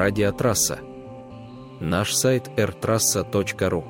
Радио Трасса. Наш сайт rtrassa.ru.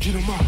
Get 'em up.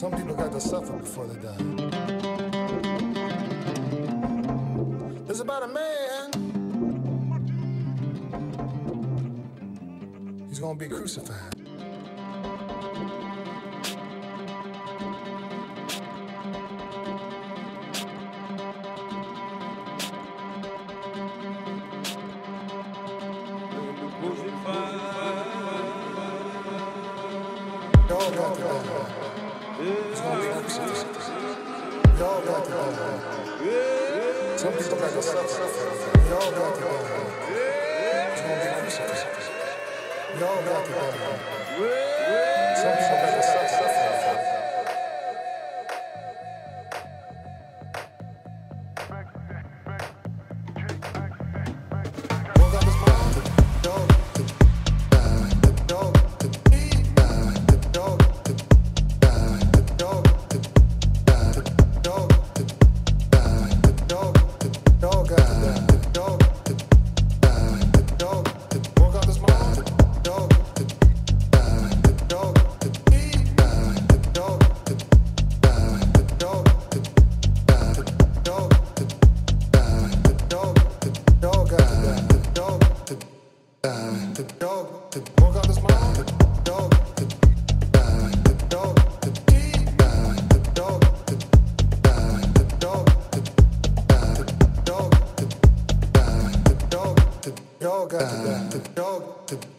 Some people got to suffer before they die. It's about a man. He's gonna be crucified. Some people got to suffer. We all got to go home. It's gonna be crucified. We all got to go home. Some people got to suffer. Woke up this morning, dog.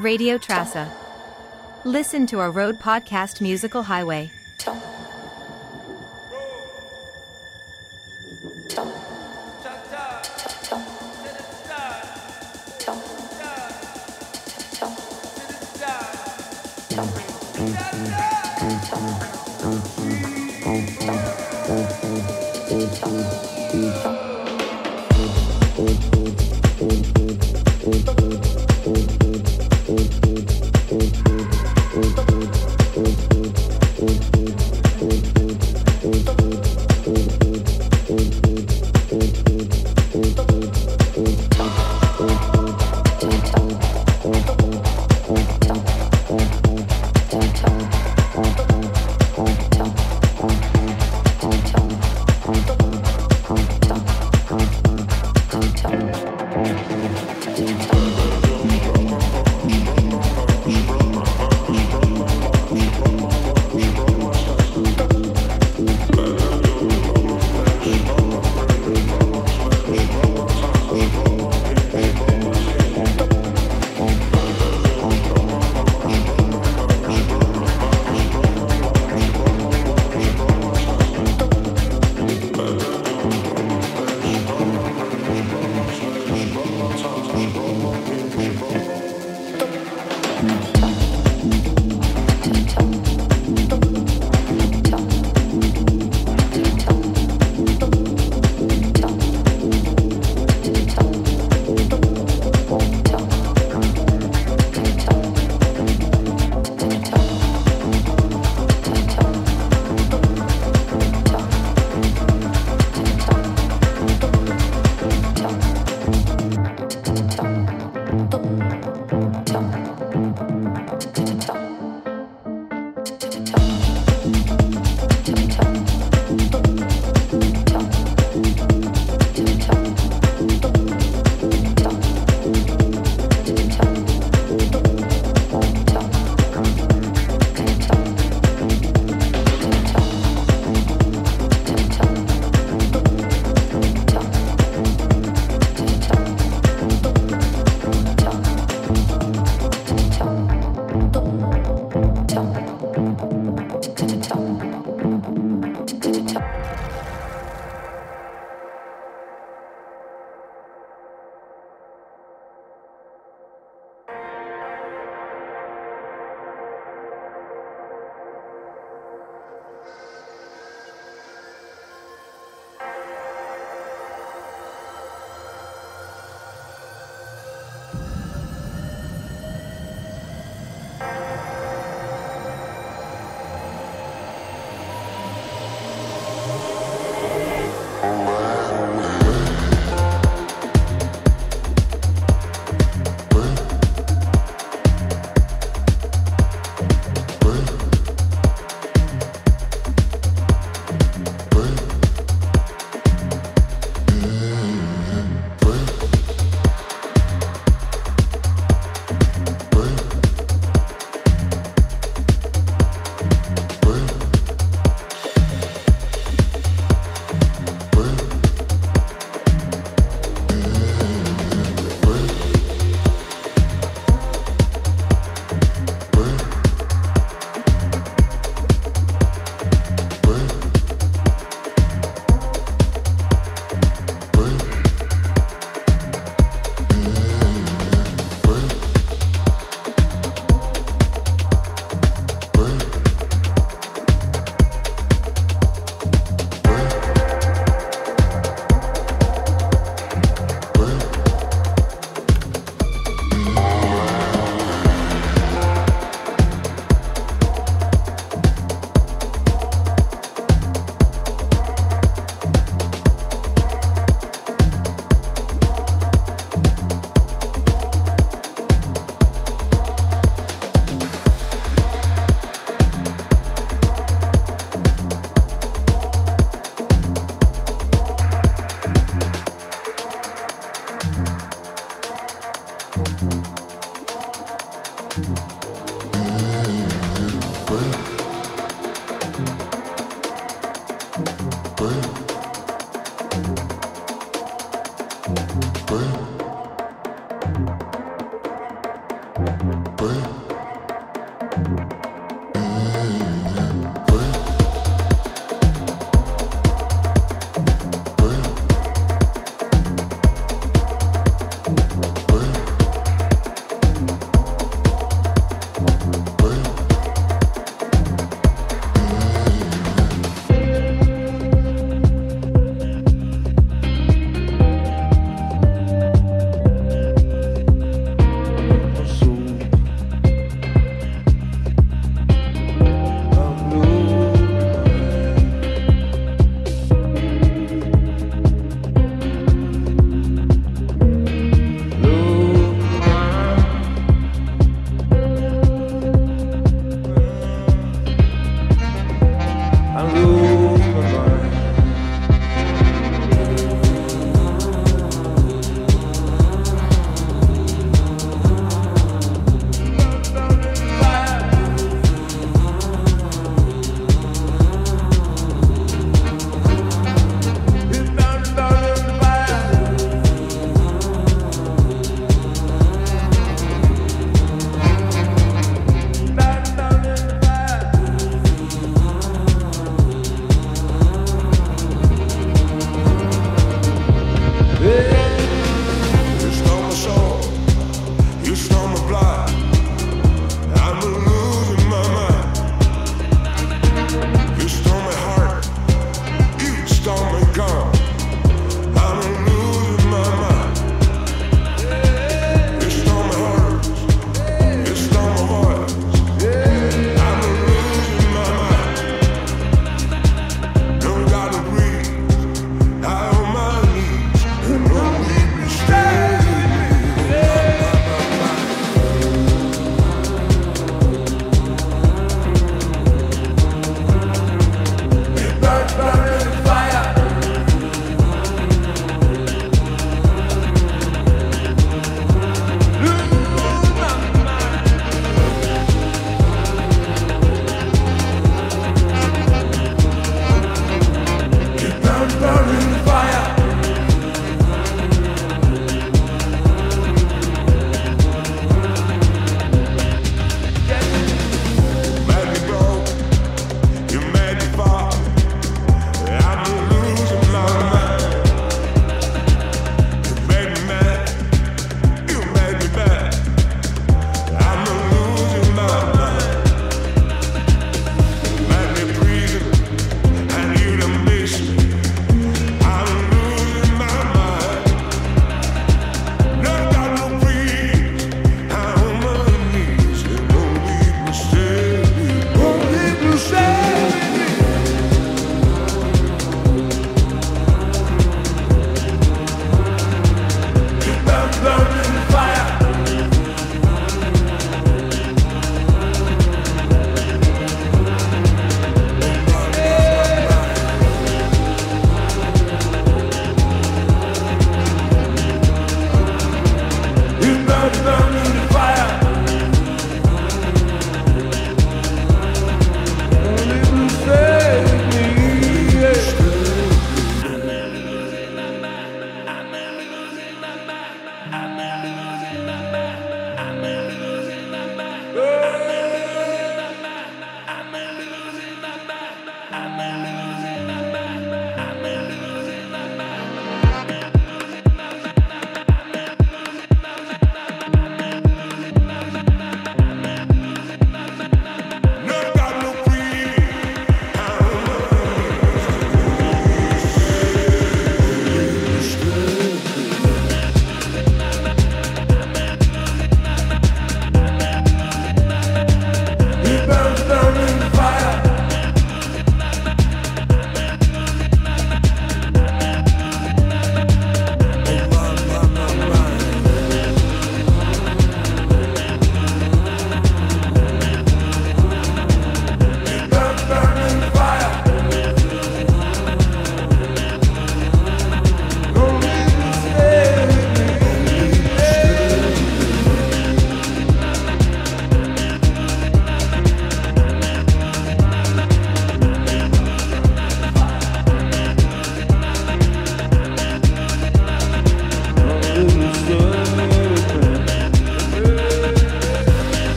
Radio Trassa. Listen to our road podcast musical highway.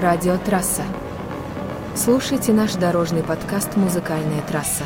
Радио Трасса. Слушайте наш дорожный подкаст «Музыкальная трасса».